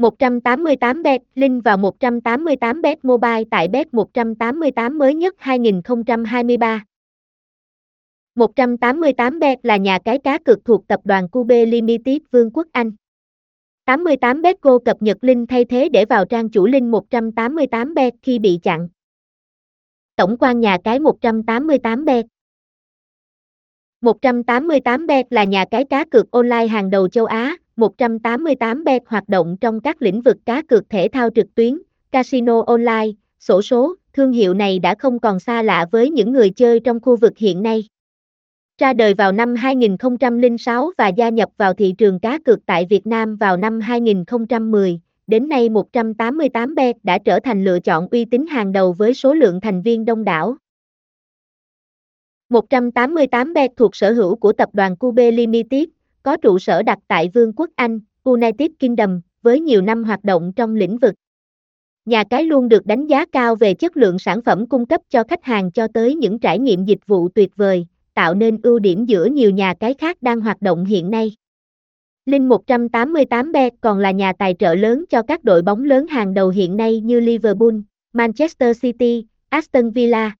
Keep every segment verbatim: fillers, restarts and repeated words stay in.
một tám tám bet, link vào một tám tám bet Mobile tại bet một tám tám mới nhất hai không hai ba. một tám tám bet là nhà cái cá cược thuộc tập đoàn Cube Limited Vương quốc Anh. tám tám bet Go cập nhật link thay thế để vào trang chủ link một tám tám bet khi bị chặn. Tổng quan nhà cái một tám tám bet. một tám tám bet là nhà cái cá cược online hàng đầu châu Á. một tám tám bet hoạt động trong các lĩnh vực cá cược thể thao trực tuyến, casino online, xổ số. Thương hiệu này đã không còn xa lạ với những người chơi trong khu vực hiện nay. Ra đời vào năm hai nghìn không trăm lẻ sáu và gia nhập vào thị trường cá cược tại Việt Nam vào năm hai nghìn không trăm mười, đến nay một tám tám bet đã trở thành lựa chọn uy tín hàng đầu với số lượng thành viên đông đảo. một tám tám bet thuộc sở hữu của tập đoàn Cube Limited, có trụ sở đặt tại Vương quốc Anh, United Kingdom, với nhiều năm hoạt động trong lĩnh vực. Nhà cái luôn được đánh giá cao về chất lượng sản phẩm cung cấp cho khách hàng cho tới những trải nghiệm dịch vụ tuyệt vời, tạo nên ưu điểm giữa nhiều nhà cái khác đang hoạt động hiện nay. Link một tám tám bet còn là nhà tài trợ lớn cho các đội bóng lớn hàng đầu hiện nay như Liverpool, Manchester City, Aston Villa.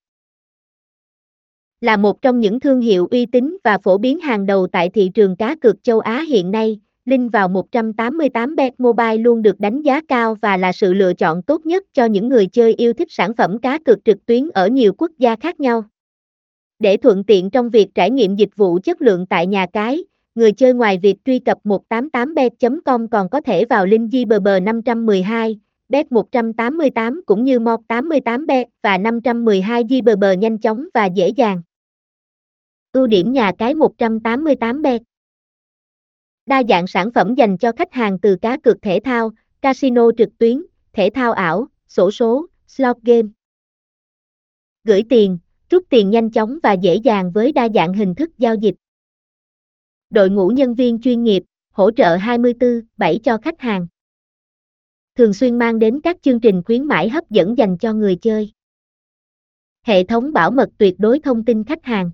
Là một trong những thương hiệu uy tín và phổ biến hàng đầu tại thị trường cá cược châu Á hiện nay, link vào một tám tám bet Mobile luôn được đánh giá cao và là sự lựa chọn tốt nhất cho những người chơi yêu thích sản phẩm cá cược trực tuyến ở nhiều quốc gia khác nhau. Để thuận tiện trong việc trải nghiệm dịch vụ chất lượng tại nhà cái, người chơi ngoài việc truy cập một tám tám bet chấm com còn có thể vào link G B B năm một hai, bet một tám tám cũng như một tám tám bet và năm một hai G B B nhanh chóng và dễ dàng. Ưu điểm nhà cái một tám tám bet. Đa dạng sản phẩm dành cho khách hàng từ cá cược thể thao, casino trực tuyến, thể thao ảo, xổ số, slot game. Gửi tiền, rút tiền nhanh chóng và dễ dàng với đa dạng hình thức giao dịch. Đội ngũ nhân viên chuyên nghiệp, hỗ trợ hai mươi bốn trên bảy cho khách hàng. Thường xuyên mang đến các chương trình khuyến mãi hấp dẫn dành cho người chơi. Hệ thống bảo mật tuyệt đối thông tin khách hàng.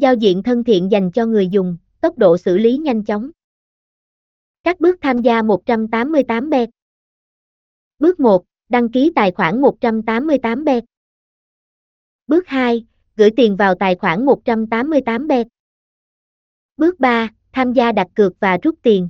Giao diện thân thiện dành cho người dùng. Tốc độ xử lý nhanh chóng. Các bước tham gia một tám tám bet. Bước một. Đăng ký tài khoản một tám tám bet. Bước hai. Gửi tiền vào tài khoản một tám tám bet. Bước ba. Tham gia đặt cược và rút tiền.